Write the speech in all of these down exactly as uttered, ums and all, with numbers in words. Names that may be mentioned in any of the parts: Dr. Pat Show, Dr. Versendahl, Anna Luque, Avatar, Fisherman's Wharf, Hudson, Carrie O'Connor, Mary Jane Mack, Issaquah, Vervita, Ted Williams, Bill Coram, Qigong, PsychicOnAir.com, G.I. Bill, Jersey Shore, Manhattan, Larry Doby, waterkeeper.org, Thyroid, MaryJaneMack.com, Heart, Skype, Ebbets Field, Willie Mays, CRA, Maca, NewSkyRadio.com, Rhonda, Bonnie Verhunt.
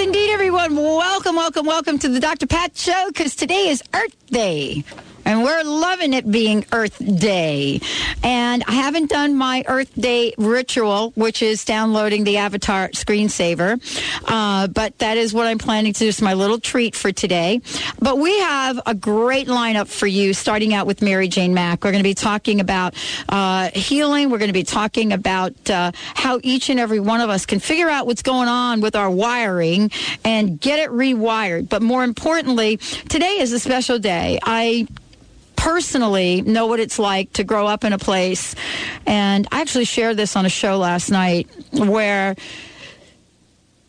Indeed, everyone. Welcome, welcome, welcome to the Doctor Pat Show, because today is Earth Day. And we're loving it being Earth Day. And I haven't done my Earth Day ritual, which is downloading the Avatar screensaver. Uh, but that is what I'm planning to do. It's my little treat for today. But we have a great lineup for you, starting out with Mary Jane Mack. We're going to be talking about uh, healing. We're going to be talking about uh, how each and every one of us can figure out what's going on with our wiring and get it rewired. But more importantly, today is a special day. I... personally know what it's like to grow up in a place, and I actually shared this on a show last night, where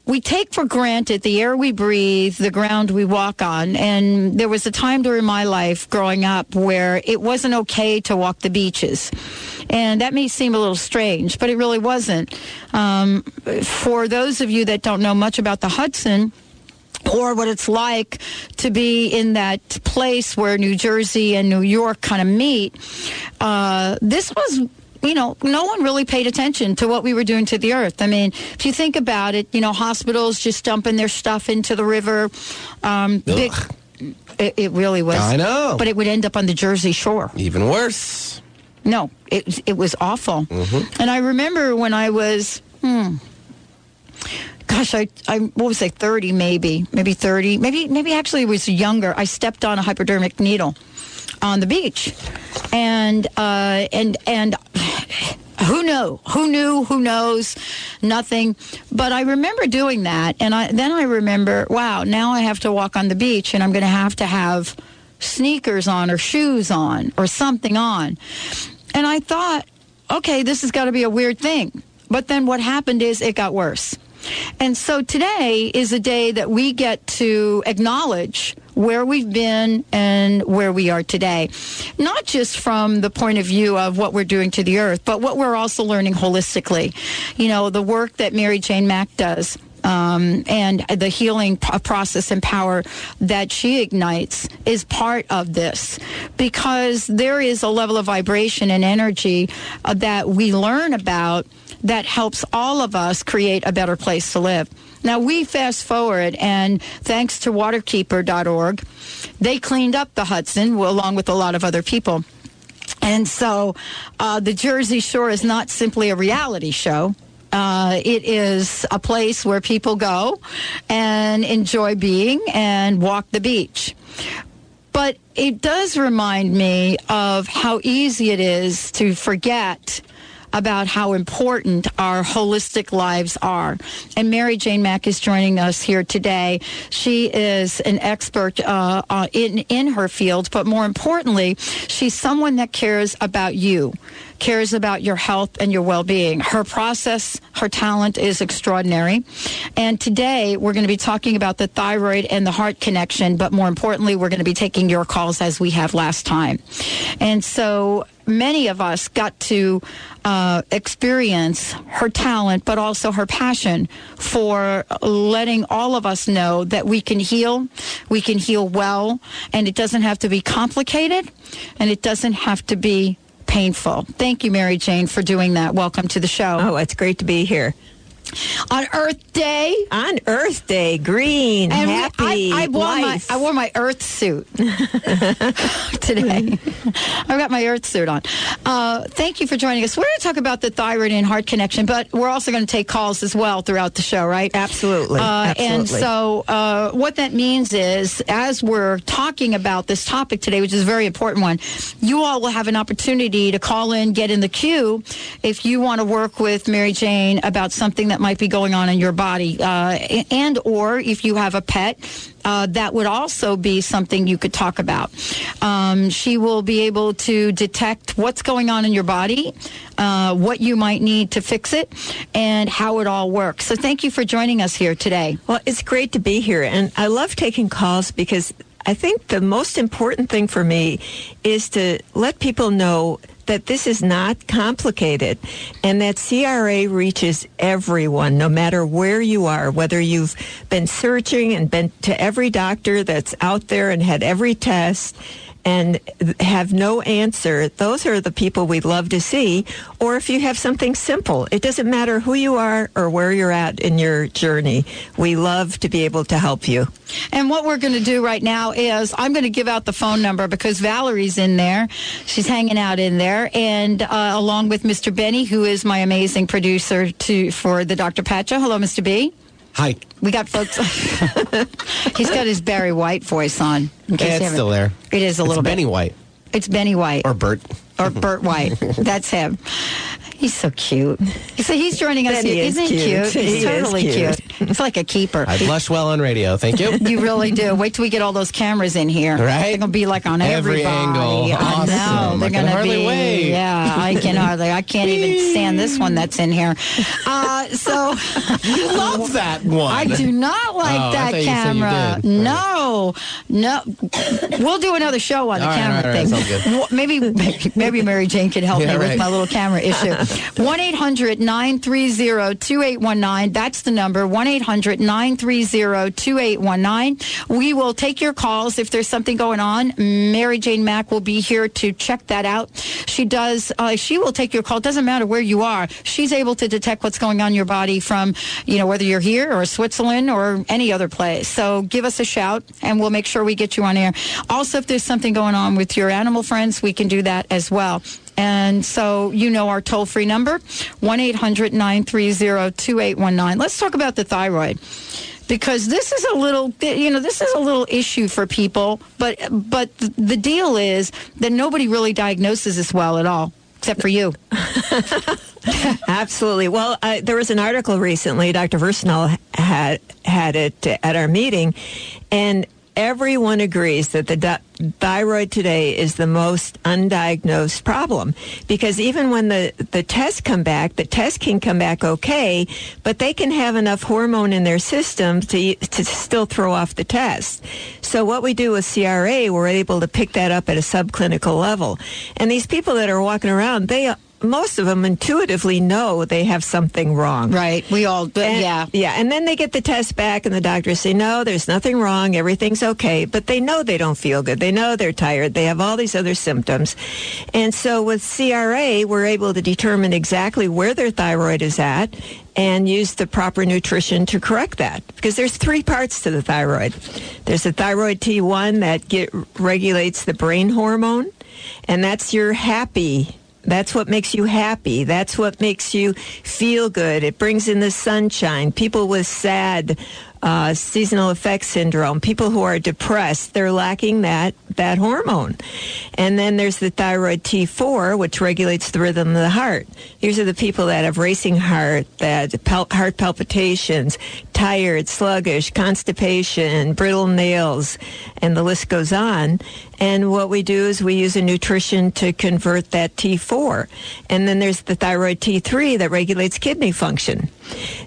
we take for granted the air we breathe, the ground we walk on. And there was a time during my life growing up where it wasn't okay to walk the beaches. And that may seem a little strange, but it really wasn't. Um, for those of you that don't know much about the Hudson, or what it's like to be in that place where New Jersey and New York kind of meet, uh, this was, you know, no one really paid attention to what we were doing to the earth. I mean, if you think about it, you know, hospitals just dumping their stuff into the river. Um, big, it, it really was. I know. But it would end up on the Jersey Shore. Even worse. No, it, it was awful. Mm-hmm. And I remember when I was... Hmm, Gosh, I, I what was I, thirty maybe, maybe thirty, maybe maybe actually was younger. I stepped on a hypodermic needle on the beach, and uh, and and who knew, who knew, who knows, nothing. But I remember doing that, and I then I remember, wow, now I have to walk on the beach, and I'm going to have to have sneakers on or shoes on or something on, and I thought, okay, this has got to be a weird thing. But then what happened is it got worse. And so today is a day that we get to acknowledge where we've been and where we are today, not just from the point of view of what we're doing to the earth, but what we're also learning holistically. You know, the work that Mary Jane Mack does, um, and the healing process and power that she ignites is part of this, because there is a level of vibration and energy uh, that we learn about that helps all of us create a better place to live. Now, we fast forward, and thanks to waterkeeper dot org, they cleaned up the Hudson, along with a lot of other people. And so uh, the Jersey Shore is not simply a reality show. Uh, it is a place where people go and enjoy being and walk the beach. But it does remind me of how easy it is to forget about how important our holistic lives are. And Mary Jane Mack is joining us here today. She is an expert uh, uh, in, in her field, but more importantly, she's someone that cares about you, cares about your health and your well-being. Her process, her talent is extraordinary. And today, we're going to be talking about the thyroid and the heart connection, but more importantly, we're going to be taking your calls as we have last time. And so many of us got to uh, experience her talent, but also her passion for letting all of us know that we can heal, we can heal well, and it doesn't have to be complicated, and it doesn't have to be painful. Thank you, Mary Jane, for doing that. Welcome to the show. Oh, it's great to be here. On Earth Day. On Earth Day. Green, and happy, I, I wore life. My, I wore my Earth suit today. I've got my Earth suit on. Uh, thank you for joining us. We're going to talk about the thyroid and heart connection, but we're also going to take calls as well throughout the show, right? Absolutely. Uh, Absolutely. And so uh, what that means is, as we're talking about this topic today, which is a very important one, you all will have an opportunity to call in, get in the queue, if you want to work with Mary Jane about something that might be going on in your body, uh, and or if you have a pet, uh, that would also be something you could talk about. Um, she will be able to detect what's going on in your body, uh, what you might need to fix it, and how it all works. So thank you for joining us here today. Well, it's great to be here, and I love taking calls because I think the most important thing for me is to let people know that this is not complicated and that C R A reaches everyone, no matter where you are, whether you've been searching and been to every doctor that's out there and had every test and have no answer. Those are the people we'd love to see. Or if you have something simple, it doesn't matter who you are or where you're at in your journey. We love to be able to help you. And what we're going to do right now is I'm going to give out the phone number because Valerie's in there. She's hanging out in there. And uh, along with Mister Benny, who is my amazing producer to for the Doctor Pat Show. Hello, Mister B. Hi. We got folks. He's got his Barry White voice on. In case yeah, it's still there. It is a it's little Benny bit. Benny White. It's Benny White. Or Bert. Or Bert White. That's him. He's so cute. So he's joining us. He Isn't is he cute? cute? He's he totally cute. cute. It's like a keeper. I blush well on radio. Thank you. You really do. Wait till we get all those cameras in here. Right? They're going to be like on every everybody. angle. Awesome. I know. They're going to be. Wait. Yeah, I can hardly. I can't even stand this one that's in here. Uh, so you love that one. I do not like oh, that camera. You you no, no. We'll do another show on the all camera right, thing. Right, right. Well, maybe, maybe, maybe Mary Jane can help yeah, me right. with my little camera issue. one eight hundred nine three zero two eight one nine. That's the number. one eight hundred nine three zero two eight one nine. We will take your calls if there's something going on. Mary Jane Mack will be here to check that out. She does. Uh, she will take your call. It doesn't matter where you are. She's able to detect what's going on in your body from, you know, whether you're here or Switzerland or any other place. So give us a shout and we'll make sure we get you on air. Also, if there's something going on with your animal friends, we can do that as well. And so you know our toll-free number, one eight hundred nine three zero two eight one nine. Let's talk about the thyroid, because this is a little, you know, this is a little issue for people. But but the deal is that nobody really diagnoses this well at all, except for you. Absolutely. Well, uh, there was an article recently. Doctor Versendahl had had it at our meeting, and everyone agrees that the di- thyroid today is the most undiagnosed problem, because even when the, the tests come back, the tests can come back okay, but they can have enough hormone in their system to, to still throw off the test. So what we do with C R A, we're able to pick that up at a subclinical level. And these people that are walking around, they most of them intuitively know they have something wrong. Right. We all, but and, yeah. Yeah. And then they get the test back and the doctors say, no, there's nothing wrong. Everything's okay. But they know they don't feel good. They know they're tired. They have all these other symptoms. And so with C R A, we're able to determine exactly where their thyroid is at and use the proper nutrition to correct that. Because there's three parts to the thyroid. There's the thyroid T one that get, regulates the brain hormone, and that's your happy. That's what makes you happy. That's what makes you feel good. It brings in the sunshine. People with sad uh, seasonal affect syndrome, people who are depressed, they're lacking that, that hormone. And then there's the thyroid T four, which regulates the rhythm of the heart. These are the people that have racing heart, that pal- heart palpitations, tired, sluggish, constipation, brittle nails, and the list goes on. And what we do is we use a nutrition to convert that T four. And then there's the thyroid T three that regulates kidney function.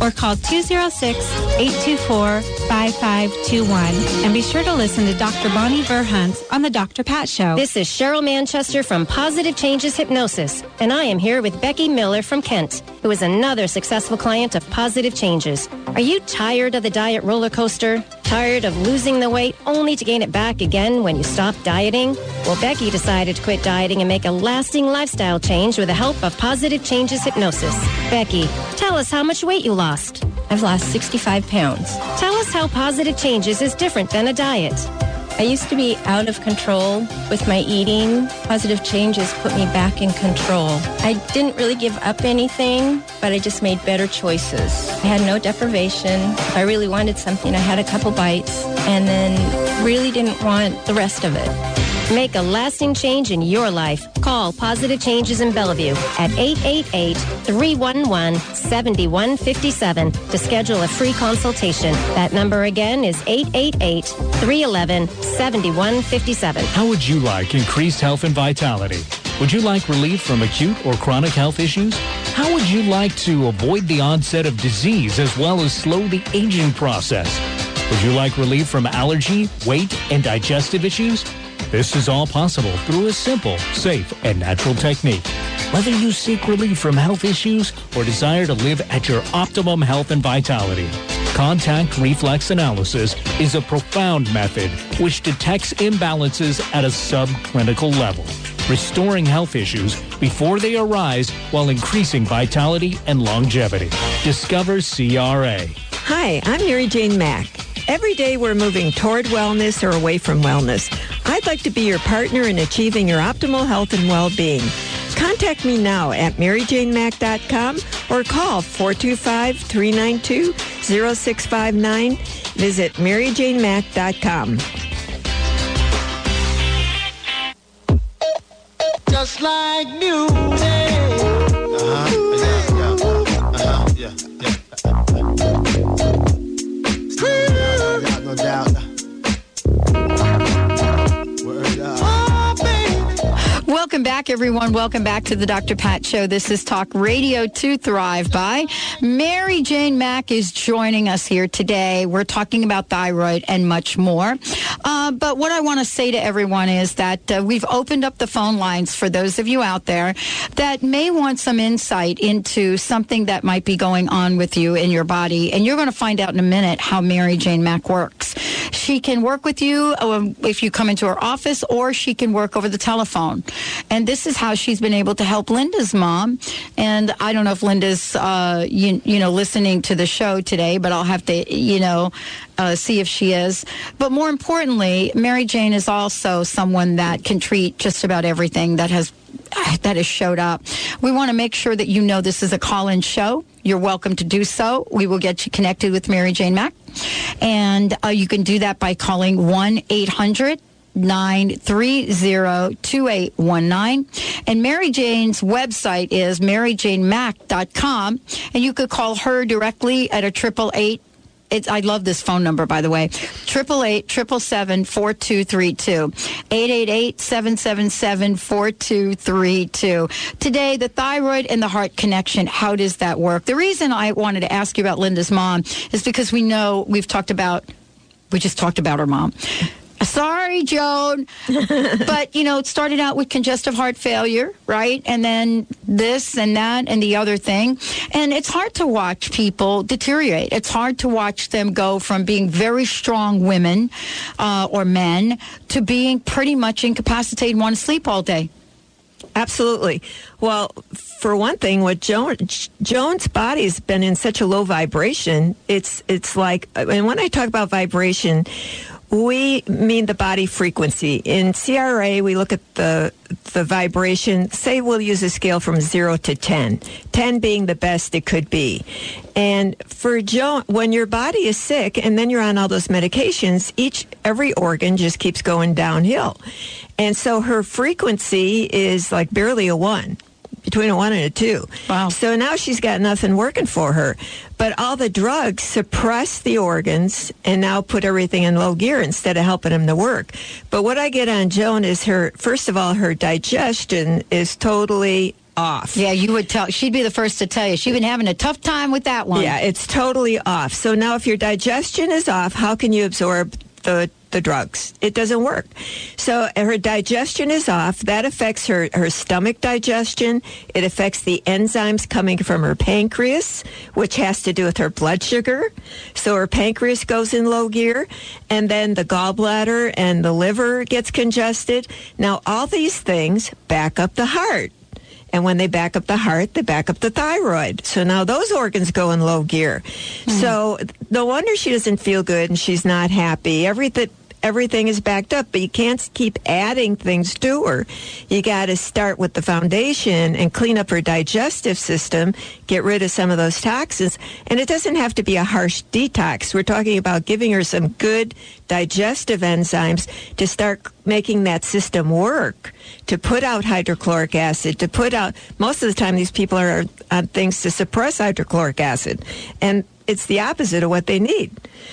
or call two zero six, eight two four, five five two one. And be sure to listen to Doctor Bonnie Verhunt on the Doctor Pat Show. This is Cheryl Manchester from Positive Changes Hypnosis, and I am here with Becky Miller from Kent, who is another successful client of Positive Changes. Are you tired of the diet roller coaster? Tired of losing the weight only to gain it back again when you stop dieting? Well, Becky decided to quit dieting and make a lasting lifestyle change with the help of Positive Changes Hypnosis. Becky, tell us how much weight you lost. I've lost sixty-five pounds. Tell us how Positive Changes is different than a diet. I used to be out of control with my eating. Positive Changes put me back in control. I didn't really give up anything, but I just made better choices. I had no deprivation. If I really wanted something, I had a couple bites, and then really didn't want the rest of it. Make a lasting change in your life. Call Positive Changes in Bellevue at eight eight eight, three one one, seven one five seven to schedule a free consultation. That number again is eight eight eight, three one one, seven one five seven. How would you like increased health and vitality? Would you like relief from acute or chronic health issues? How would you like to avoid the onset of disease as well as slow the aging process? Would you like relief from allergy, weight, and digestive issues? This is all possible through a simple, safe, and natural technique. Whether you seek relief from health issues or desire to live at your optimum health and vitality, Contact reflex analysis is a profound method which detects imbalances at a subclinical level, restoring health issues before they arise while increasing vitality and longevity. Discover C R A. Hi, I'm Mary Jane Mack. Every day we're moving toward wellness or away from wellness. I'd like to be your partner in achieving your optimal health and well-being. Contact me now at Mary Jane Mack dot com or call four two five, three nine two, zero six five nine. Visit Mary Jane Mack dot com. Just like music. Uh-huh. Yeah, yeah, yeah. Uh-huh. Yeah. No doubt. No doubt. Welcome back, everyone. Welcome back to the Doctor Pat Show. This is Talk Radio to Thrive By. Mary Jane Mack is joining us here today. We're talking about thyroid and much more. Uh, but what I want to say to everyone is that uh, we've opened up the phone lines for those of you out there that may want some insight into something that might be going on with you in your body. And you're going to find out in a minute how Mary Jane Mack works. She can work with you um, if you come into her office, or she can work over the telephone. And this is how she's been able to help Linda's mom. And I don't know if Linda's, uh, you, you know, listening to the show today, but I'll have to, you know, uh, see if she is. But more importantly, Mary Jane is also someone that can treat just about everything that has that has showed up. We want to make sure that you know this is a call-in show. You're welcome to do so. We will get you connected with Mary Jane Mack. And uh, you can do that by calling one eight hundred, nine three zero, two eight one nine. And Mary Jane's website is Mary Jane Mack dot com, and you could call her directly at a triple eight. It's, I love this phone number, by the way. eight eight eight, seven seven seven, four two three two. eight eight eight, seven seven seven, four two three two. Today, the thyroid and the heart connection. How does that work? The reason I wanted to ask you about Linda's mom is because we know we've talked about, we just talked about her mom. Sorry, Joan, but, you know, it started out with congestive heart failure, right? And then this and that and the other thing. And it's hard to watch people deteriorate. It's hard to watch them go from being very strong women uh, or men to being pretty much incapacitated and want to sleep all day. Absolutely. Well, for one thing, what Joan, Joan's body's been in such a low vibration, it's it's like, and when I talk about vibration, we mean the body frequency. In C R A, we look at the the vibration. Say we'll use a scale from zero to ten. ten being the best it could be. And for Joan, when your body is sick and then you're on all those medications, each every organ just keeps going downhill. And so her frequency is like barely a one. Between a one and a two. Wow. So now she's got nothing working for her. But all the drugs suppress the organs and now put everything in low gear instead of helping them to work. But what I get on Joan is her, first of all, her digestion is totally off. Yeah, you would tell. She'd be the first to tell you. She's been having a tough time with that one. Yeah, it's totally off. So now if your digestion is off, how can you absorb the the drugs? It doesn't work. So her digestion is off. That affects her, her stomach digestion. It affects the enzymes coming from her pancreas, which has to do with her blood sugar. So her pancreas goes in low gear. And then the gallbladder and the liver gets congested. Now, all these things back up the heart. And when they back up the heart, they back up the thyroid. So now those organs go in low gear. Mm-hmm. So no wonder she doesn't feel good and she's not happy. Everything, everything is backed up, but you can't keep adding things to her. You got to start with the foundation and clean up her digestive system, get rid of some of those toxins. And it doesn't have to be a harsh detox. We're talking about giving her some good digestive enzymes to start making that system work, to put out hydrochloric acid, to put out, most of the time these people are on things to suppress hydrochloric acid, and it's the opposite of what they need.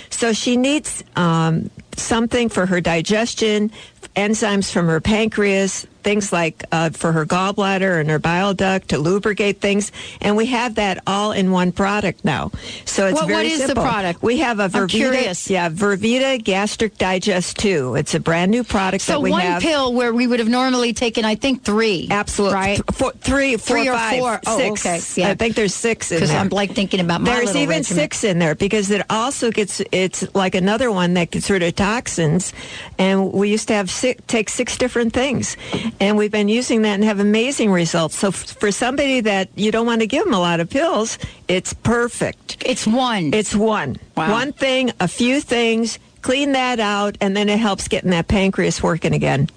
So she needs um, something for her digestion, enzymes from her pancreas, things like uh, for her gallbladder and her bile duct to lubricate things. And we have that all in one product now. So it's well, very simple. What is simple. The product? We have a Vervita. Yeah, Vervita Gastric Digest two. It's a brand new product so that we have. So one pill where we would have normally taken, I think, three. Absolutely. Right? Th- four, three, four, three or five, four. Oh, six. Okay. Yeah. I think there's six in there. Because I'm like thinking about my There's even regiment. six in there because it also gets, it's like another one that gets rid of toxins. And we used to have six, take six different things. And we've been using that and have amazing results. So f- for somebody that you don't want to give them a lot of pills, it's perfect. It's one. It's one. Wow. One thing, a few things, clean that out, and then it helps getting that pancreas working again.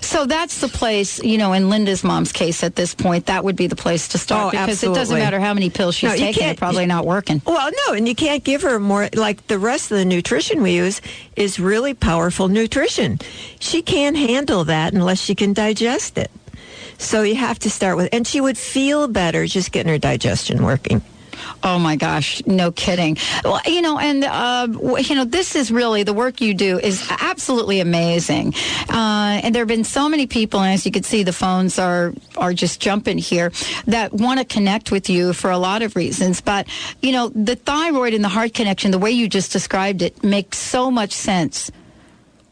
So that's the place, you know, in Linda's mom's case at this point, that would be the place to start. Oh, because absolutely. It doesn't matter how many pills she's no, taking, they're probably not working. Well, no, and you can't give her more. Like the rest of the nutrition we use is really powerful nutrition. She can't handle that unless she can digest it. So you have to start with, and she would feel better just getting her digestion working. Oh, my gosh. No kidding. Well, you know, and, uh, you know, this is really the work you do is absolutely amazing. Uh, and there have been so many people, and as you can see, the phones are, are just jumping here, that want to connect with you for a lot of reasons. But, you know, the thyroid and the heart connection, the way you just described it, makes so much sense.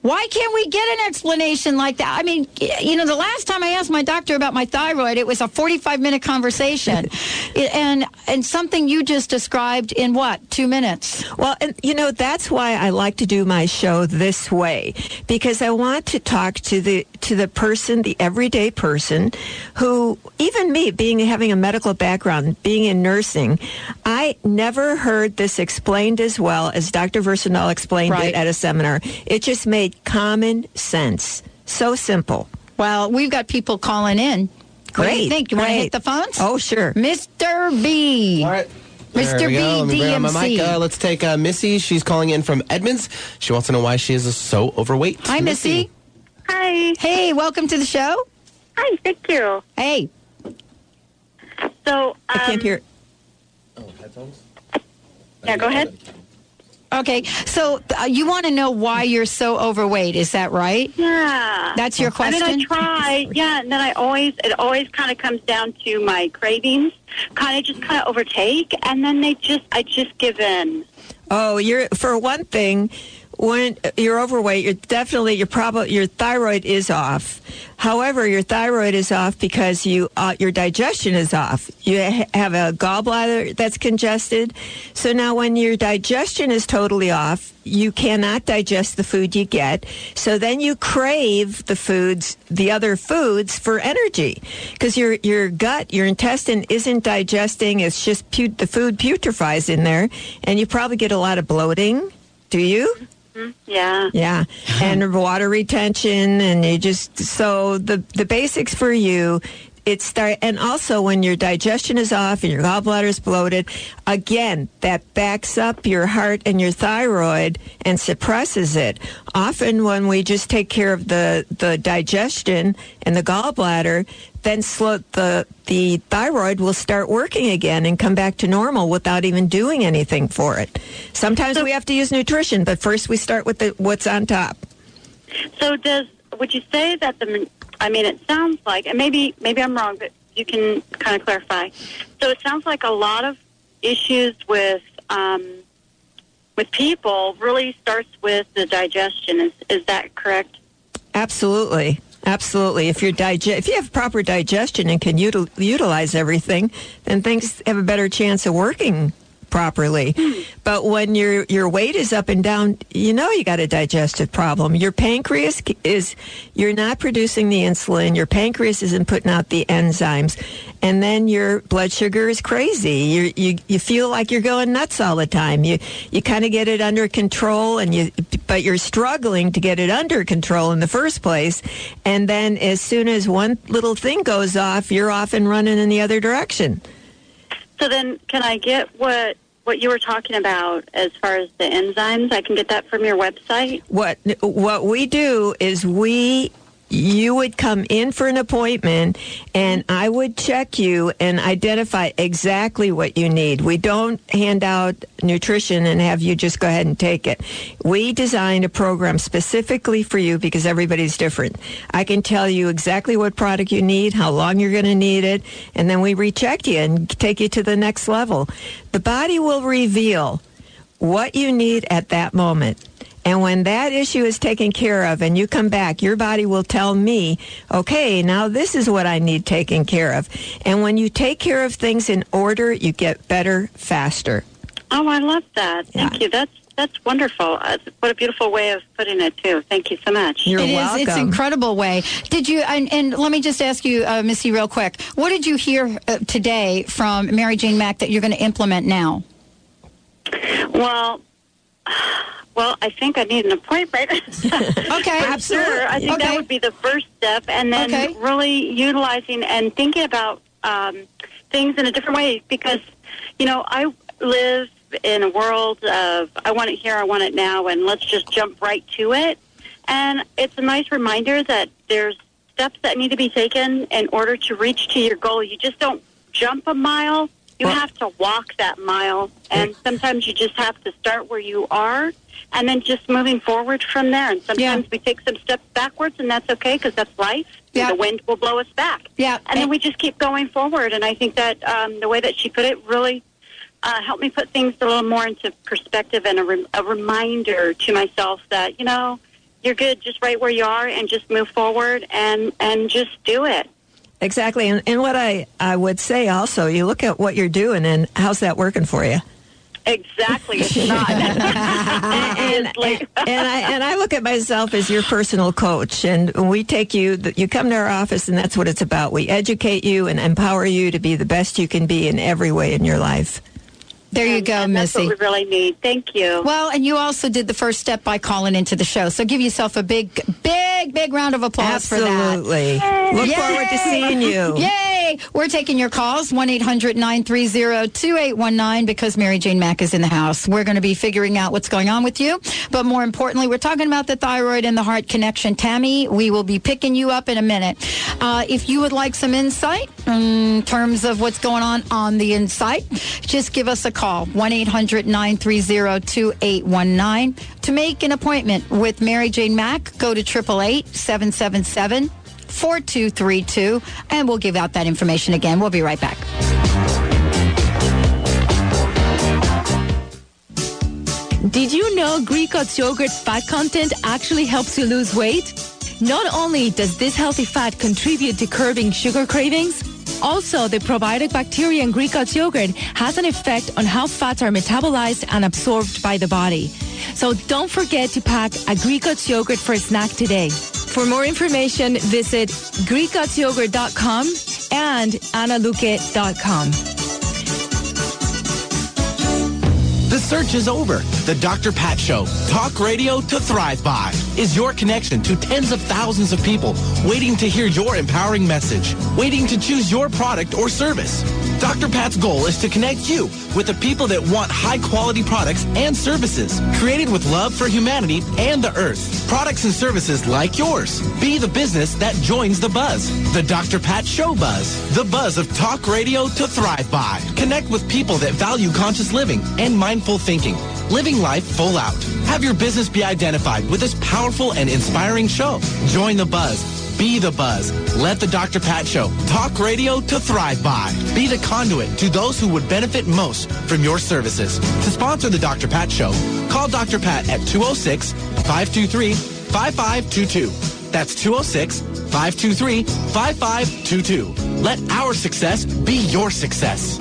Why can't we get an explanation like that? I mean, you know, the last time I asked my doctor about my thyroid, it was a forty-five minute conversation. and and something you just described in what, two minutes? Well, and you know, that's why I like to do my show this way, because I want to talk to the to the person, the everyday person, who, even me, being having a medical background, being in nursing, I never heard this explained as well as Doctor Versendahl explained right. it at a seminar. It just made common sense. So simple. Well, we've got people calling in. Great. What do you think? You want to hit the phones? Oh, sure. Mister B. All right. Mister B, Let me bring my mic. Uh, let's take uh, Missy. She's calling in from Edmonds. She wants to know why she is so overweight. Hi, Missy. Missy. Hi. Hey, welcome to the show. Hi, thank you. Hey. So, um, I can't hear. Oh, headphones? Yeah, go ahead. Okay, so uh, you want to know why you're so overweight? Is that right? Yeah, that's your question. And then I try, yeah, and then I always it always kind of comes down to my cravings, kind of just kind of overtake, and then they just I just give in. Oh, you're for one thing. When you're overweight, you're definitely your probably your thyroid is off. However, your thyroid is off because you uh, your digestion is off. You ha- have a gallbladder that's congested. So now, when your digestion is totally off, you cannot digest the food you get. So then you crave the foods, the other foods, for energy because your your gut, your intestine isn't digesting. It's just put- the food putrefies in there, and you probably get a lot of bloating. Do you? Yeah. Yeah. And water retention and you just, so the, the basics for you, it's start, and also when your digestion is off and your gallbladder is bloated, again, that backs up your heart and your thyroid and suppresses it. Often when we just take care of the, the digestion and the gallbladder, then slow, the, the thyroid will start working again and come back to normal without even doing anything for it. Sometimes so, we have to use nutrition, but first we start with the, what's on top. So does, would you say that the... I mean, it sounds like, and maybe maybe I'm wrong, but you can kind of clarify. So it sounds like a lot of issues with um, with people really starts with the digestion. Is is that correct? Absolutely, absolutely. If you're dig- if you have proper digestion and can util- utilize everything, then things have a better chance of working properly. But when your your weight is up and down, you know you got a digestive problem. Your pancreas is, you're not producing the insulin. Your pancreas isn't putting out the enzymes. And then your blood sugar is crazy. You you, you feel like you're going nuts all the time. You you kind of get it under control, and you but you're struggling to get it under control in the first place. And then as soon as one little thing goes off, you're off and running in the other direction. So then can I get what... what you were talking about as far as the enzymes? I can get that from your website? What what we do is we you would come in for an appointment, and I would check you and identify exactly what you need. We don't hand out nutrition and have you just go ahead and take it. We designed a program specifically for you because everybody's different. I can tell you exactly what product you need, how long you're going to need it, and then we recheck you and take you to the next level. The body will reveal what you need at that moment. And when that issue is taken care of and you come back, your body will tell me, okay, now this is what I need taken care of. And when you take care of things in order, you get better faster. Oh, I love that. Thank yeah. you. That's that's wonderful. Uh, what a beautiful way of putting it, too. Thank you so much. You're it welcome. Is, it's an incredible way. Did you? And, and let me just ask you, uh, Missy, real quick. What did you hear uh, today from Mary Jane Mack that you're going to implement now? Well... Well, I think I need an appointment. Okay, absolutely. Sure. I think okay. that would be the first step, and then okay. really utilizing and thinking about um, things in a different way. Because, you know, I live in a world of I want it here, I want it now, and let's just jump right to it. And it's a nice reminder that there's steps that need to be taken in order to reach to your goal. You just don't jump a mile. You well, have to walk that mile, and sometimes you just have to start where you are and then just moving forward from there. And sometimes yeah. we take some steps backwards, and that's okay because that's life. Yeah. The wind will blow us back. Yeah. And then we just keep going forward, and I think that um, the way that she put it really uh, helped me put things a little more into perspective and a, re- a reminder to myself that, you know, you're good just right where you are and just move forward and, and just do it. Exactly. And, and what I, I would say also, you look at what you're doing and how's that working for you? Exactly. It's not. and, and, and, and, I, and I look at myself as your personal coach. And we take you, you come to our office, and that's what it's about. We educate you and empower you to be the best you can be in every way in your life. There you go, and Missy. That's what we really need. Thank you. Well, and you also did the first step by calling into the show. So give yourself a big, big, big round of applause Absolutely. for that. Absolutely. Look Yay. forward to seeing you. Yay! We're taking your calls, one eight hundred nine three zero two eight one nine, because Mary Jane Mack is in the house. We're going to be figuring out what's going on with you. But more importantly, we're talking about the thyroid and the heart connection. Tammy, we will be picking you up in a minute. Uh, if you would like some insight in terms of what's going on on the inside, just give us a call. Call one eight hundred nine three zero two eight one nine. To make an appointment with Mary Jane Mack, go to eight eight eight, seven seven seven, four two three two, and we'll give out that information again. We'll be right back. Did you know Greek God's yogurt fat content actually helps you lose weight? Not only does this healthy fat contribute to curbing sugar cravings, also, the probiotic bacteria in Greek God's yogurt has an effect on how fats are metabolized and absorbed by the body. So don't forget to pack a Greek God's yogurt for a snack today. For more information, visit Greek God's yogurt dot com and Anna Luque dot com. The search is over. The Doctor Pat Show, talk radio to thrive by, is your connection to tens of thousands of people waiting to hear your empowering message, waiting to choose your product or service. Doctor Pat's goal is to connect you with the people that want high-quality products and services created with love for humanity and the earth. Products and services like yours. Be the business that joins the buzz. The Doctor Pat Show buzz. The buzz of talk radio to thrive by. Connect with people that value conscious living and mind Mindful thinking, living life full out. Have your business be identified with this powerful and inspiring show. Join the buzz. Be the buzz. Let the Doctor Pat Show, talk radio to thrive by. Be the conduit to those who would benefit most from your services. To sponsor the Doctor Pat Show, call Doctor Pat at two oh six, five two three, five five two two. That's two oh six, five two three, five five two two. Let our success be your success.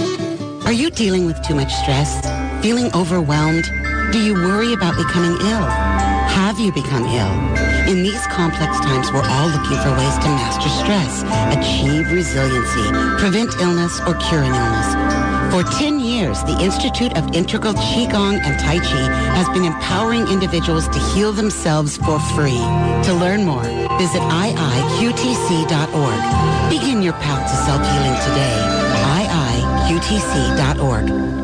Are you dealing with too much stress? Feeling overwhelmed? Do you worry about becoming ill? Have you become ill? In these complex times, we're all looking for ways to master stress, achieve resiliency, prevent illness, or cure an illness. For ten years, the Institute of Integral Qigong and Tai Chi has been empowering individuals to heal themselves for free. To learn more, visit I I Q T C dot org. Begin your path to self-healing today. I I Q T C dot org.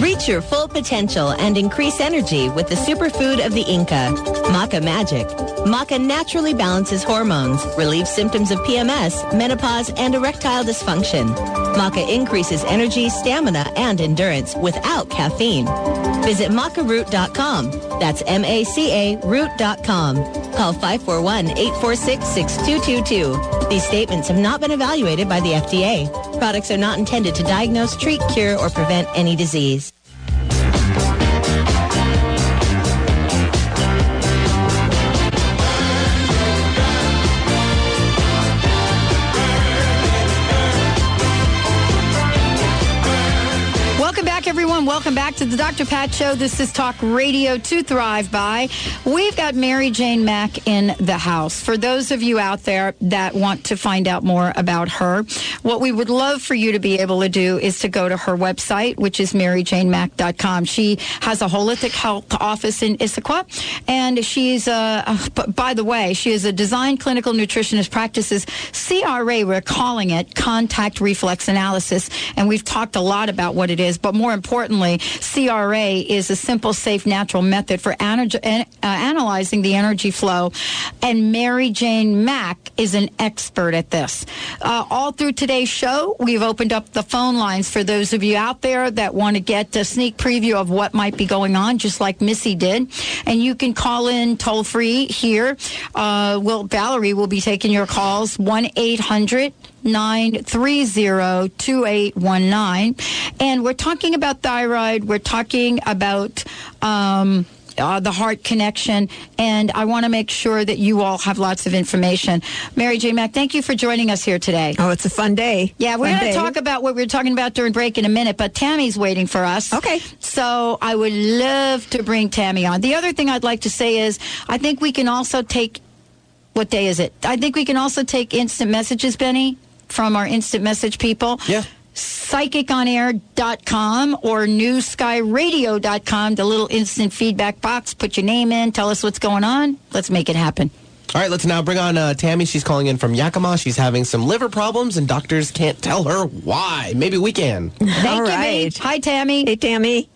Reach your full potential and increase energy with the superfood of the Inca, Maca Magic. Maca naturally balances hormones, relieves symptoms of P M S, menopause, and erectile dysfunction. Maca increases energy, stamina, and endurance without caffeine. Visit maca root dot com. That's M A C A root dot com. Call five four one, eight four six, six two two two. These statements have not been evaluated by the F D A. Products are not intended to diagnose, treat, cure, or prevent any disease. Welcome back to the Doctor Pat Show. This is Talk Radio to Thrive By. We've got Mary Jane Mack in the house. For those of you out there that want to find out more about her, what we would love for you to be able to do is to go to her website, which is Mary Jane Mack dot com. She has a holistic health office in Issaquah, and she's a, a, by the way, she is a design clinical nutritionist, practices C R A, we're calling it contact reflex analysis, and we've talked a lot about what it is, but more importantly, C R A is a simple, safe, natural method for energy, uh, analyzing the energy flow, and Mary Jane Mack is an expert at this. Uh, all through today's show, we've opened up the phone lines for those of you out there that want to get a sneak preview of what might be going on, just like Missy did, and you can call in toll-free here. Uh, well, Valerie will be taking your calls, one eight hundred, nine three zero, two eight one nine, and we're talking about thyroid, we're talking about um Uh, the heart connection, and I want to make sure that you all have lots of information. Mary Jane Mack, thank you for joining us here today. Oh, it's a fun day. Yeah, we're going to talk about what we were talking about during break in a minute, but Tammy's waiting for us. Okay. So I would love to bring Tammy on. The other thing I'd like to say is I think we can also take, what day is it? I think we can also take instant messages, Benny, from our instant message people. Yeah. Psychic On Air dot com or New Sky Radio dot com, the little instant feedback box. Put your name in. Tell us what's going on. Let's make it happen. All right, let's now bring on uh, Tammy. She's calling in from Yakima. She's having some liver problems, and doctors can't tell her why. Maybe we can. Thank All you, right. Hi, Tammy. Hey, Tammy.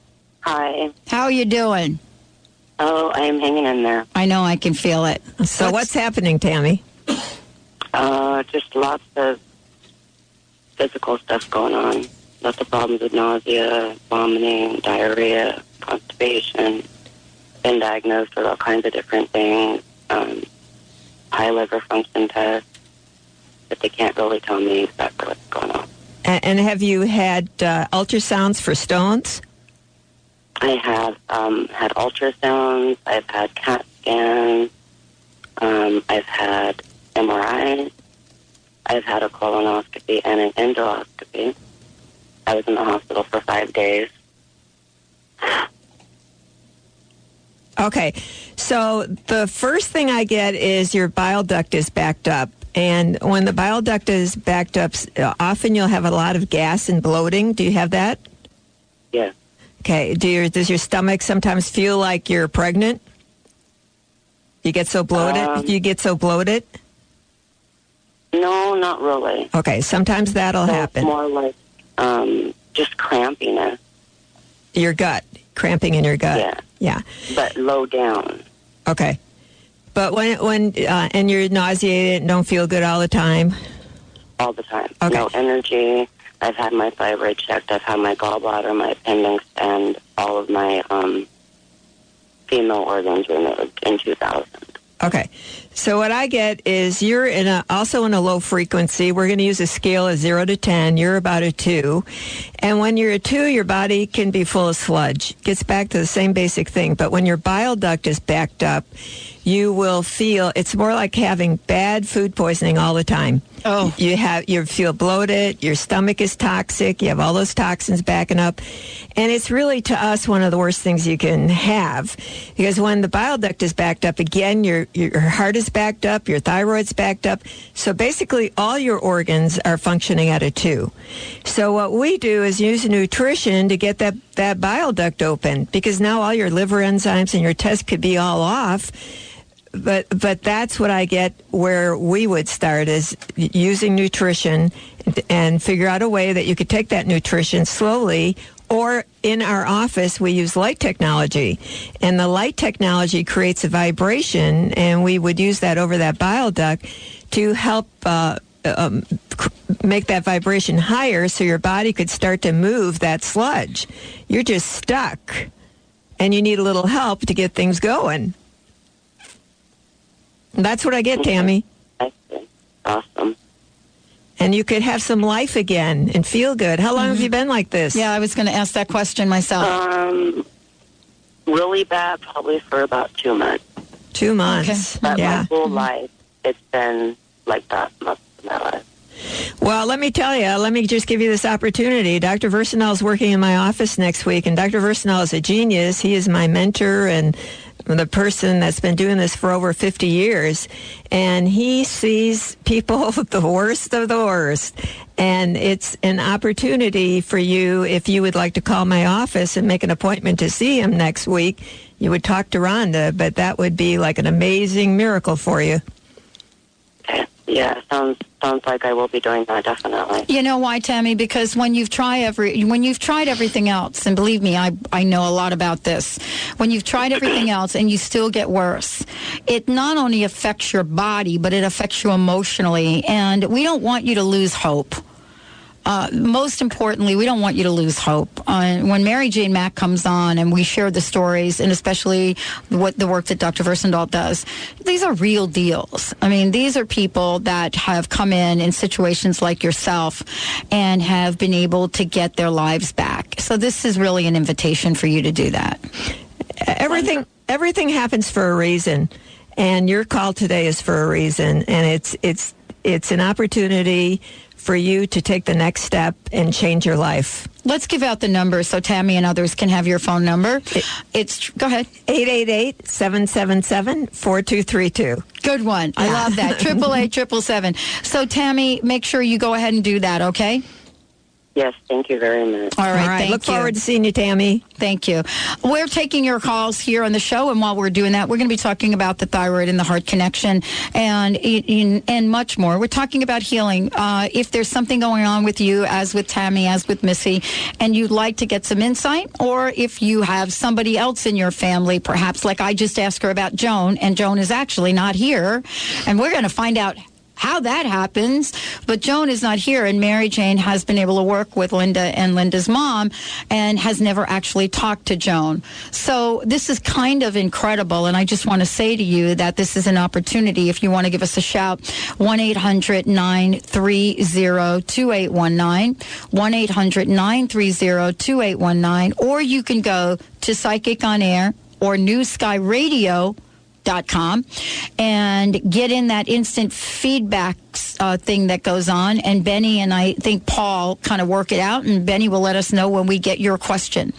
Hi. How are you doing? Oh, I'm hanging in there. I know. I can feel it. So what's, what's happening, Tammy? Uh, just lots of physical stuff going on. Lots of problems with nausea, vomiting, diarrhea, constipation. Been diagnosed with all kinds of different things. Um, high liver function tests, but they can't really tell me exactly what's going on. And, and have you had uh, ultrasounds for stones? I have um, had ultrasounds. I've had CAT scans. Um, I've had M R Is. I've had a colonoscopy and an endoscopy. I was in the hospital for five days. Okay, so the first thing I get is your bile duct is backed up. And when the bile duct is backed up, often you'll have a lot of gas and bloating. Do you have that? Yeah. Okay, Do your, does your stomach sometimes feel like you're pregnant? You get so bloated? Um, you get so bloated? No, not really. Okay, sometimes that'll so happen. It's more like um, just crampiness. Your gut, cramping in your gut. Yeah. Yeah. But low down. Okay. But when, when uh, and you're nauseated and don't feel good all the time? All the time. Okay. No energy. I've had my thyroid checked. I've had my gallbladder, my appendix, and all of my um, female organs removed in two thousand. Okay. So what I get is you're in a, also in a low frequency. We're going to use a scale of zero to ten. You're about a two. And when you're a two, your body can be full of sludge. It gets back to the same basic thing. But when your bile duct is backed up, you will feel, it's more like having bad food poisoning all the time. Oh. You have, you feel bloated, your stomach is toxic, you have all those toxins backing up. And it's really, to us, one of the worst things you can have. Because when the bile duct is backed up, again, your your heart is backed up, your thyroid's backed up. So basically, all your organs are functioning at a two. So what we do is use nutrition to get that, that bile duct open. Because now all your liver enzymes and your test could be all off. But but that's what I get where we would start is using nutrition and figure out a way that you could take that nutrition slowly. Or in our office, we use light technology. And the light technology creates a vibration, and we would use that over that bile duct to help uh, um, make that vibration higher so your body could start to move that sludge. You're just stuck, and you need a little help to get things going. That's what I get, Tammy. Awesome. And you could have some life again and feel good. How long mm-hmm. have you been like this? Yeah, I was going to ask that question myself. Um, really bad, probably for about two months. Two months. Okay. But yeah. My whole life, it's been like that most of my life. Well, let me tell you, let me just give you this opportunity. Doctor Versendahl is working in my office next week, and Doctor Versendahl is a genius. He is my mentor and the person that's been doing this for over fifty years, and he sees people the worst of the worst. And it's an opportunity for you, if you would like to call my office and make an appointment to see him next week, you would talk to Rhonda, but that would be like an amazing miracle for you. Yeah, sounds sounds like I will be doing that, definitely. You know why, Tammy? Because when you've tried every when you've tried everything else, and believe me, I I know a lot about this. When you've tried everything else and you still get worse, it not only affects your body, but it affects you emotionally. And we don't want you to lose hope. Uh, most importantly, we don't want you to lose hope. Uh, when Mary Jane Mack comes on and we share the stories, and especially what the work that Doctor Versendahl does, these are real deals. I mean, these are people that have come in in situations like yourself and have been able to get their lives back. So this is really an invitation for you to do that. Everything, everything happens for a reason, and your call today is for a reason, and it's it's it's an opportunity for you to take the next step and change your life. Let's give out the number so Tammy and others can have your phone number. It, it's go ahead. eight eight eight, seven seven seven, four two three two. Good one. Yeah. I love that. triple eight, triple seven. So Tammy, make sure you go ahead and do that, okay? Yes, thank you very much. All right, All right thank look you. forward to seeing you, Tammy. Thank you. We're taking your calls here on the show, and while we're doing that, we're going to be talking about the thyroid and the heart connection and and much more. We're talking about healing. Uh, if there's something going on with you, as with Tammy, as with Missy, and you'd like to get some insight, or if you have somebody else in your family, perhaps like I just asked her about Joan, and Joan is actually not here, and we're going to find out how that happens, but Joan is not here, and Mary Jane has been able to work with Linda and Linda's mom and has never actually talked to Joan. So this is kind of incredible, and I just want to say to you that this is an opportunity. If you want to give us a shout, one eight hundred, nine three zero, two eight one nine, one eight hundred, nine three zero, two eight one nine, or you can go to Psychic On Air or New Sky Radio dot com and get in that instant feedback uh, thing that goes on, and Benny and I think Paul kind of work it out, and Benny will let us know when we get your question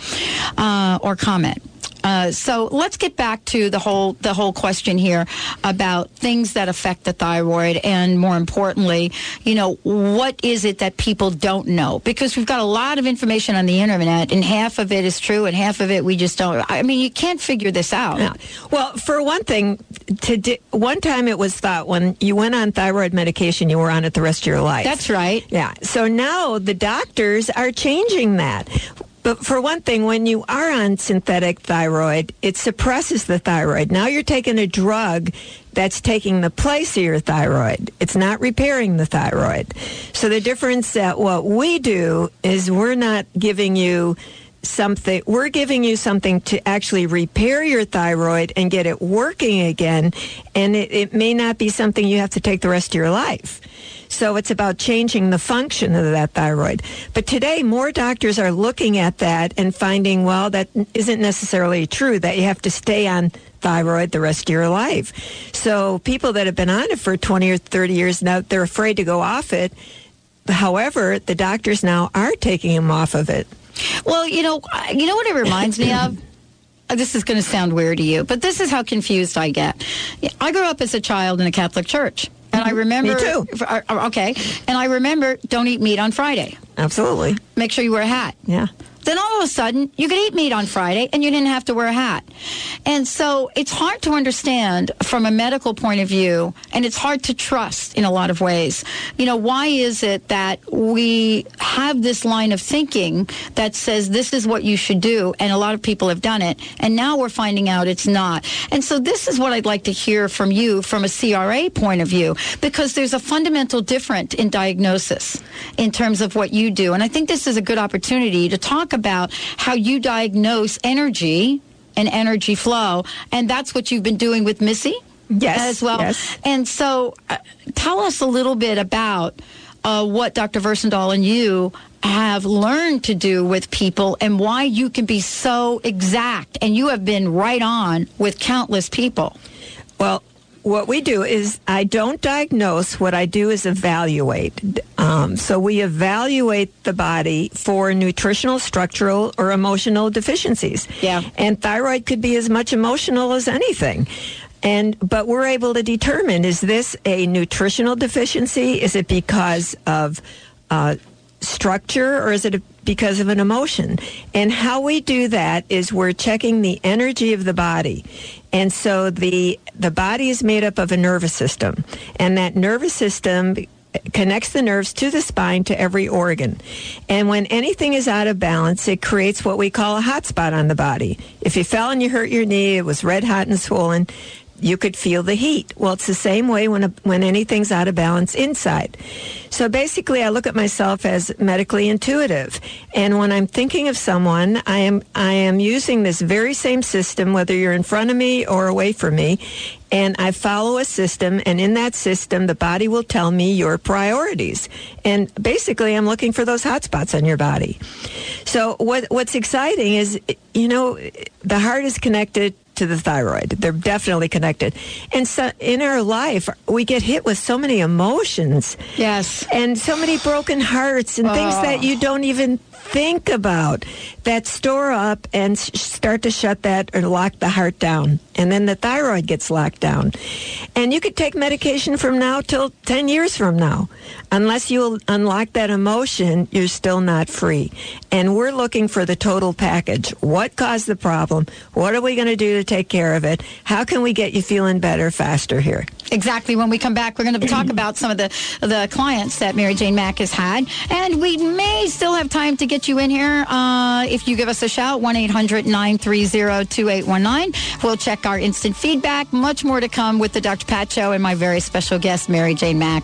uh, or comment. Uh, so let's get back to the whole the whole question here about things that affect the thyroid, and more importantly, you know, what is it that people don't know? Because we've got a lot of information on the internet, and half of it is true, and half of it we just don't. I mean, you can't figure this out. Yeah. Well, for one thing, to di- one time it was thought when you went on thyroid medication, you were on it the rest of your life. That's right. Yeah. So now the doctors are changing that. But for one thing, when you are on synthetic thyroid, it suppresses the thyroid. Now you're taking a drug that's taking the place of your thyroid. It's not repairing the thyroid. So the difference that what we do is we're not giving you something, we're giving you something to actually repair your thyroid and get it working again, and it, it may not be something you have to take the rest of your life. So it's about changing the function of that thyroid. But today, more doctors are looking at that and finding, well, that isn't necessarily true, that you have to stay on thyroid the rest of your life. So people that have been on it for twenty or thirty years now, they're afraid to go off it. However, the doctors now are taking them off of it. Well, you know, you know what it reminds me of? This is going to sound weird to you, but this is how confused I get. I grew up as a child in a Catholic church. And I remember, me too. Okay. And I remember, don't eat meat on Friday. Absolutely. Make sure you wear a hat. Yeah. Then all of a sudden, you could eat meat on Friday and you didn't have to wear a hat. And so it's hard to understand from a medical point of view, and it's hard to trust in a lot of ways. You know, why is it that we have this line of thinking that says this is what you should do, and a lot of people have done it, and now we're finding out it's not. And so this is what I'd like to hear from you from a C R A point of view, because there's a fundamental difference in diagnosis in terms of what you do. And I think this is a good opportunity to talk about how you diagnose energy and energy flow, and that's what you've been doing with Missy, yes, as well. Yes. And so, uh, tell us a little bit about uh, what Doctor Versendahl and you have learned to do with people, and why you can be so exact, and you have been right on with countless people. Well, what we do is I don't diagnose. What I do is evaluate. Um, so we evaluate the body for nutritional, structural, or emotional deficiencies. Yeah. And thyroid could be as much emotional as anything. And but we're able to determine, is this a nutritional deficiency? Is it because of uh, structure, or is it a because of an emotion? And how we do that is we're checking the energy of the body. And so the the body is made up of a nervous system, and that nervous system connects the nerves to the spine, to every organ. And when anything is out of balance, it creates what we call a hot spot on the body. If you fell and you hurt your knee, it was red hot and swollen, you could feel the heat. Well, it's the same way when a, when anything's out of balance inside. So basically, I look at myself as medically intuitive. And when I'm thinking of someone, I am I am using this very same system, whether you're in front of me or away from me. And I follow a system, and in that system, the body will tell me your priorities. And basically, I'm looking for those hot spots on your body. So what what's exciting is, you know, the heart is connected to the thyroid. They're definitely connected. And so in our life, we get hit with so many emotions. Yes. And so many broken hearts and oh. things that you don't even think about that store up and sh- start to shut that or lock the heart down. And then the thyroid gets locked down. And you could take medication from now till ten years from now. Unless you unlock that emotion, you're still not free. And we're looking for the total package. What caused the problem? What are we going to do to take care of it? How can we get you feeling better faster here? Exactly. When we come back, we're going to talk about some of the, the clients that Mary Jane Mack has had. And we may still have time to get you in here uh, if you give us a shout, one eight hundred nine three zero two eight one nine. We'll check our instant feedback. Much more to come with the Doctor Pat Show and my very special guest, Mary Jane Mack.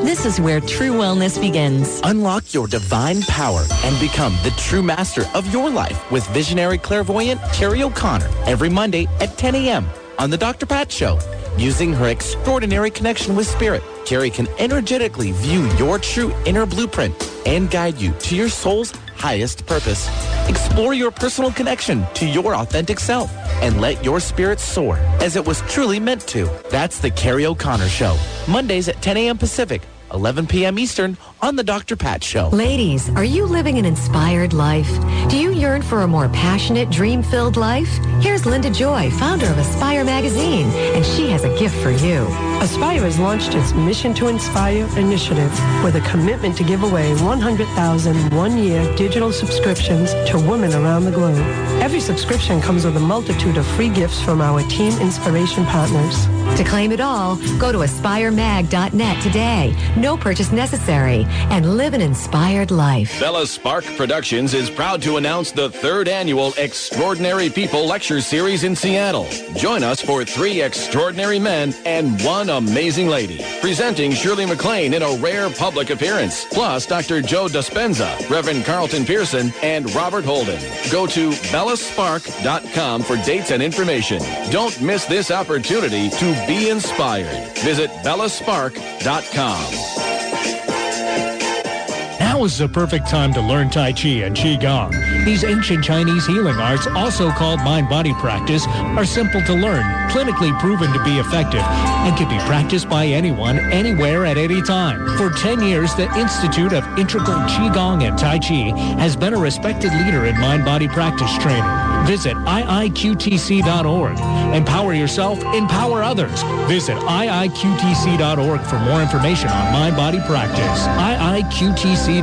This is where true wellness begins. Unlock your divine power and become the true master of your life with visionary clairvoyant Carrie O'Connor every Monday at ten a.m. on The Doctor Pat Show. Using her extraordinary connection with spirit, Carrie can energetically view your true inner blueprint and guide you to your soul's highest purpose. Explore your personal connection to your authentic self and let your spirit soar as it was truly meant to. That's The Carrie O'Connor Show. Mondays at ten a.m. Pacific, eleven p.m. Eastern on The Doctor Pat Show. Ladies, are you living an inspired life? Do you yearn for a more passionate, dream-filled life? Here's Linda Joy, founder of Aspire Magazine, and she has a gift for you. Aspire has launched its Mission to Inspire initiative with a commitment to give away one hundred thousand one-year digital subscriptions to women around the globe. Every subscription comes with a multitude of free gifts from our team inspiration partners. To claim it all, go to aspire mag dot net today. No purchase necessary, and live an inspired life. Bella Spark Productions is proud to announce the third annual Extraordinary People Lecture Series in Seattle. Join us for three extraordinary men and one amazing lady. Presenting Shirley MacLaine in a rare public appearance, plus Doctor Joe Dispenza, Reverend Carlton Pearson, and Robert Holden. Go to bella spark dot com for dates and information. Don't miss this opportunity to be inspired. Visit bella spark dot com. Now is the perfect time to learn Tai Chi and Qi Gong. These ancient Chinese healing arts, also called mind-body practice, are simple to learn, clinically proven to be effective, and can be practiced by anyone, anywhere, at any time. For ten years, the Institute of Integral Qi Gong and Tai Chi has been a respected leader in mind-body practice training. Visit I I Q T C dot org. Empower yourself, empower others. Visit I I Q T C dot org for more information on mind body practice. I I Q T C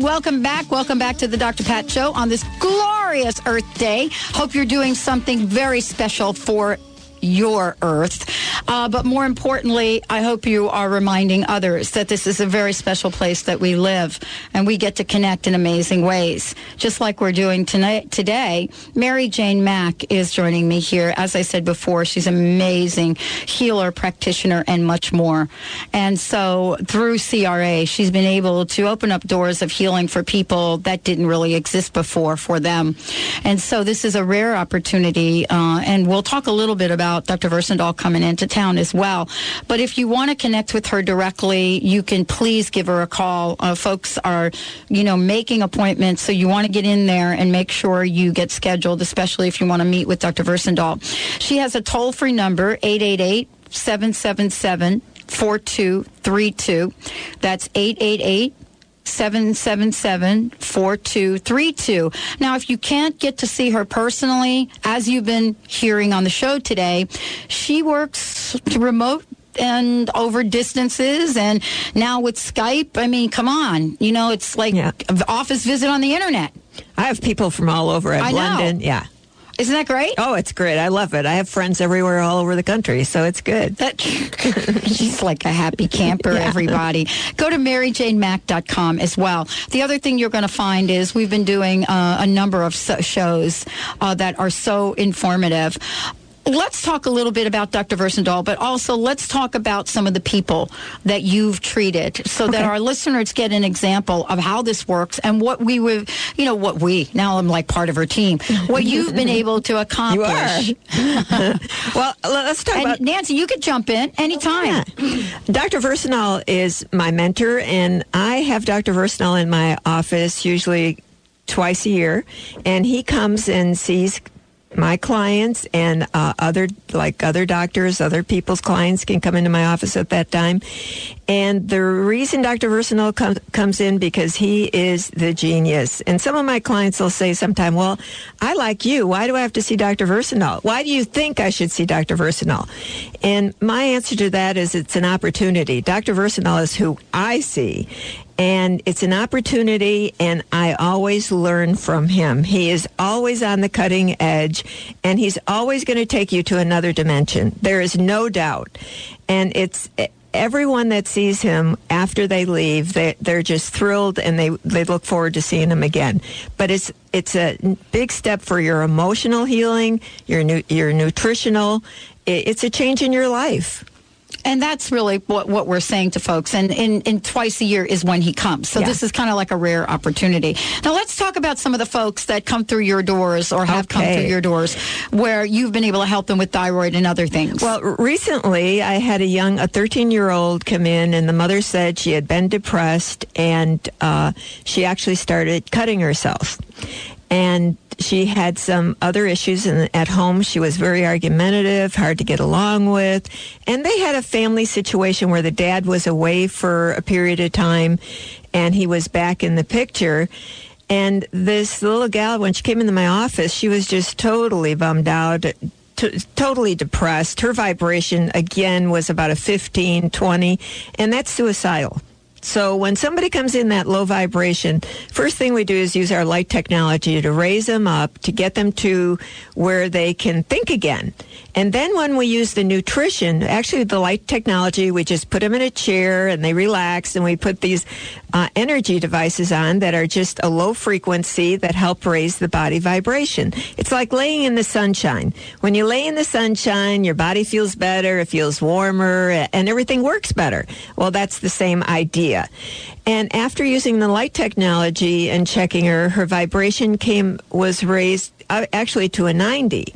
Welcome back. Welcome back to the Doctor Pat Show on this glorious Earth Day. Hope you're doing something very special for your Earth. Uh, but more importantly, I hope you are reminding others that this is a very special place that we live, and we get to connect in amazing ways, just like we're doing tonight. Today, Mary Jane Mack is joining me here. As I said before, she's an amazing healer, practitioner, and much more. And so through C R A, she's been able to open up doors of healing for people that didn't really exist before for them. And so this is a rare opportunity, uh, and we'll talk a little bit about Doctor Versendahl coming in to town as well. But if you want to connect with her directly, you can please give her a call. Uh, folks are, you know, making appointments, so you want to get in there and make sure you get scheduled, especially if you want to meet with Doctor Versendahl. She has a toll-free number, eight eight eight, seven seven seven, four two three two. That's eight eight eight, seven seven seven, four two three two. Now, if you can't get to see her personally, as you've been hearing on the show today, she works remote and over distances, and now with Skype. I mean, come on. You know, it's like yeah. an office visit on the internet. I have people from all over. I have London. Yeah. Isn't that great? Oh, it's great. I love it. I have friends everywhere all over the country, so it's good. That, she's like a happy camper, yeah. Everybody. Go to Mary Jane Mack dot com as well. The other thing you're going to find is we've been doing uh, a number of so- shows uh, that are so informative. Let's talk a little bit about Doctor Versendahl, but also let's talk about some of the people that you've treated, so okay. that our listeners get an example of how this works and what we would, you know, what we, now I'm like part of her team, what you've been able to accomplish. You are. Well, let's talk and about... Nancy, you could jump in anytime. Yeah. Doctor Versendahl is my mentor, and I have Doctor Versendahl in my office usually twice a year, and he comes and sees my clients and uh, other, like other doctors, other people's clients can come into my office at that time. And the reason Doctor Versendahl com- comes in because he is the genius. And some of my clients will say sometime, well, I like you. Why do I have to see Doctor Versendahl? Why do you think I should see Doctor Versendahl? And my answer to that is it's an opportunity. Doctor Versendahl is who I see. and it's an opportunity, and I always learn from him. He is always on the cutting edge, and he's always going to take you to another dimension. There is no doubt. And it's everyone that sees him after they leave, they, they're just thrilled, and they, they look forward to seeing him again. But it's it's a big step for your emotional healing, your, nu- your nutritional. It's a change in your life. And that's really what, what we're saying to folks. And in, in twice a year is when he comes. So yeah. This is kind of like a rare opportunity. Now, let's talk about some of the folks that come through your doors or have okay. come through your doors where you've been able to help them with thyroid and other things. Well, recently I had a young, a thirteen-year-old come in, and the mother said she had been depressed, and uh, she actually started cutting herself. And she had some other issues in, at home. She was very argumentative, hard to get along with. And they had a family situation where the dad was away for a period of time, and he was back in the picture. And this little gal, when she came into my office, she was just totally bummed out, t- totally depressed. Her vibration, again, was about a fifteen, twenty, and that's suicidal. So when somebody comes in that low vibration, first thing we do is use our light technology to raise them up, to get them to where they can think again. And then when we use the nutrition, actually the light technology, we just put them in a chair and they relax, and we put these uh, energy devices on that are just a low frequency that help raise the body vibration. It's like laying in the sunshine. When you lay in the sunshine, your body feels better, it feels warmer, and everything works better. Well, that's the same idea. And after using the light technology and checking her, her vibration came was raised actually to a ninety.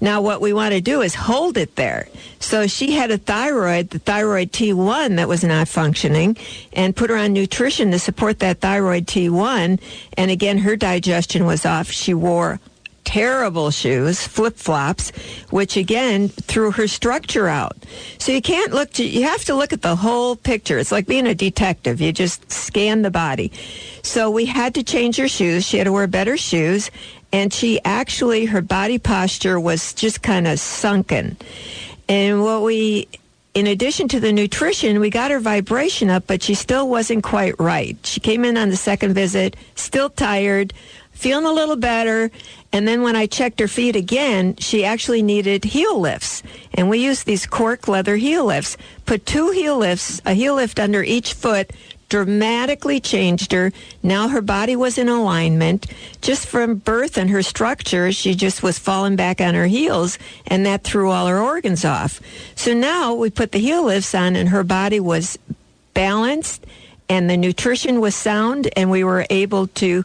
Now, what we want to do is hold it there. So she had a thyroid, the thyroid T one, that was not functioning, and put her on nutrition to support that thyroid T one. And again, her digestion was off. She wore terrible shoes, flip-flops, which again threw her structure out. So you can't look to, you have to look at the whole picture. It's like being a detective. You just scan the body. So we had to change her shoes. She had to wear better shoes. And she actually, her body posture was just kind of sunken. And what we, in addition to the nutrition, we got her vibration up, but she still wasn't quite right. She came in on the second visit, still tired, feeling a little better. And then when I checked her feet again, she actually needed heel lifts. And we used these cork leather heel lifts. Put two heel lifts, a heel lift under each foot, dramatically changed her. Now her body was in alignment. Just from birth and her structure, she just was falling back on her heels, and that threw all her organs off. So now we put the heel lifts on, and her body was balanced, and the nutrition was sound, and we were able to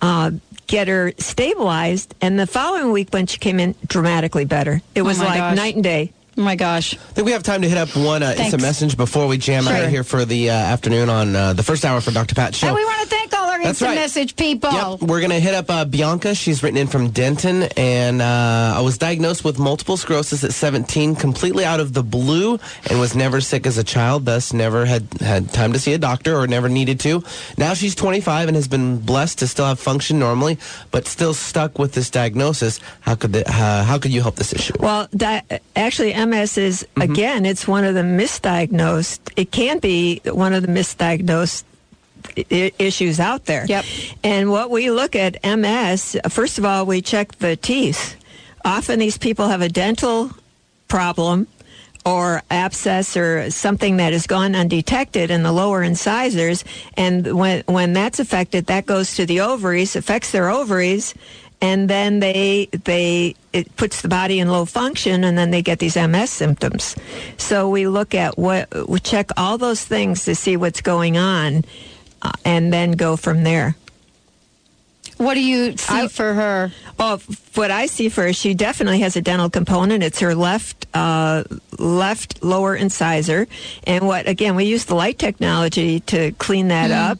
uh, get her stabilized. And the following week when she came in, dramatically better. It was oh like gosh. night and day. Oh my gosh. I think we have time to hit up one uh, instant message before we jam sure. out of here for the uh, afternoon on uh, the first hour for Doctor Pat Show. And we want to thank all our That's instant right. message people. Yep. We're going to hit up uh, Bianca. She's written in from Denton. And uh, I was diagnosed with multiple sclerosis at seventeen, completely out of the blue, and was never sick as a child, thus never had, had time to see a doctor or never needed to. Now she's twenty-five and has been blessed to still have function normally, but still stuck with this diagnosis. How could, the, uh, how could you help this issue? Well, di- actually, M S is, again, mm-hmm. it's one of the misdiagnosed, it can be one of the misdiagnosed I- issues out there. Yep. And what we look at M S, first of all, we check the teeth. Often these people have a dental problem or abscess or something that has gone undetected in the lower incisors. And when, when that's affected, that goes to the ovaries, affects their ovaries, and then they they it puts the body in low function, and then they get these M S symptoms. So we look at what we check all those things to see what's going on, uh, and then go from there. What do you see I, for her? Well, what I see for her, she definitely has a dental component. It's her left uh, left lower incisor, and what again we use the light technology to clean that mm-hmm. up.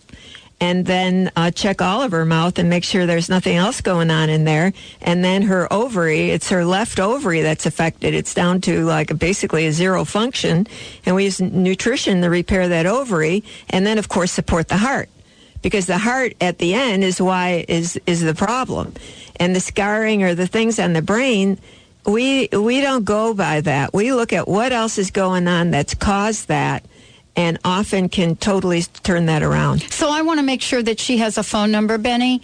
And then uh, check all of her mouth and make sure there's nothing else going on in there. And then her ovary, it's her left ovary that's affected. It's down to like basically a zero function. And we use nutrition to repair that ovary. And then, of course, support the heart. Because the heart at the end is why is, is the problem. And the scarring or the things on the brain, we we don't go by that. We look at what else is going on that's caused that. and often can totally turn that around. So I want to make sure that she has a phone number, Benny.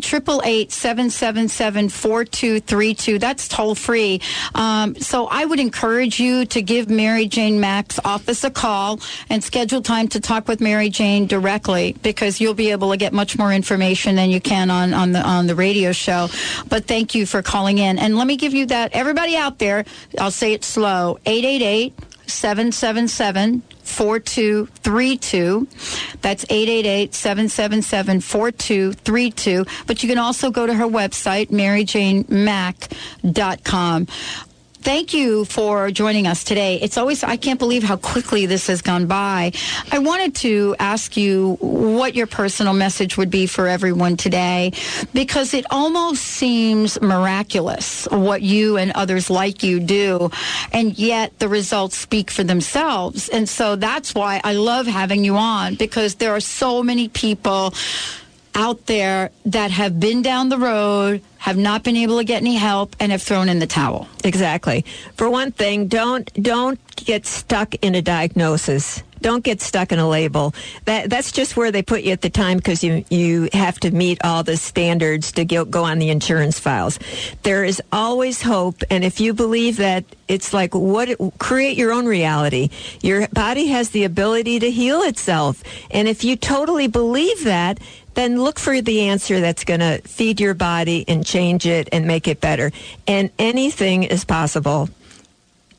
triple eight, seven seven seven, four two three two. That's toll free. Um, so I would encourage you to give Mary Jane Mack's office a call and schedule time to talk with Mary Jane directly, because you'll be able to get much more information than you can on, on the on the radio show. But thank you for calling in. And let me give you that. Everybody out there, I'll say it slow, eight eight eight, seven seven seven, four two three two. That's eight eight eight, seven seven seven, four two three two. But you can also go to her website, Mary Jane Mack dot com. Thank you for joining us today. It's always, I can't believe how quickly this has gone by. I wanted to ask you what your personal message would be for everyone today, because it almost seems miraculous what you and others like you do, and yet the results speak for themselves. And so that's why I love having you on, because there are so many people out there that have been down the road, have not been able to get any help, and have thrown in the towel. Exactly. For one thing, don't don't get stuck in a diagnosis. Don't get stuck in a label. That that's just where they put you at the time, because you, you have to meet all the standards to go on the insurance files. There is always hope, and if you believe that, it's like, what? Create your own reality. Your body has the ability to heal itself, and if you totally believe that, then look for the answer that's going to feed your body and change it and make it better. And anything is possible.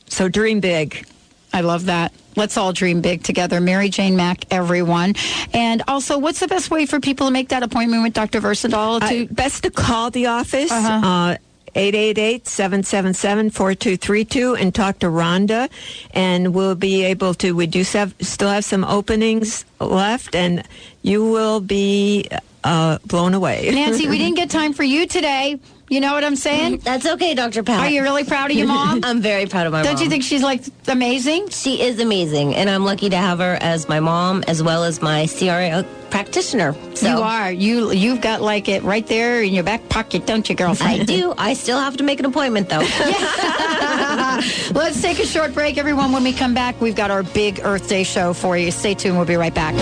So dream big. I love that. Let's all dream big together. Mary Jane Mack, everyone. And also, what's the best way for people to make that appointment with Doctor Versendahl? To- uh, best to call the office, uh-huh. uh, eight eight eight, seven seven seven, four two three two, and talk to Rhonda, and we'll be able to, we do have, still have some openings left, and you will be uh, blown away. Nancy, we didn't get time for you today. You know what I'm saying? That's okay, Doctor Pat. Are you really proud of your mom? I'm very proud of my Don't mom. Don't you think she's, like, amazing? She is amazing, and I'm lucky to have her as my mom as well as my C R A practitioner. So. You are. You, you've got, like, it right there in your back pocket, don't you, girlfriend? I do. I still have to make an appointment, though. Let's take a short break, everyone. When we come back, we've got our big Earth Day show for you. Stay tuned. We'll be right back.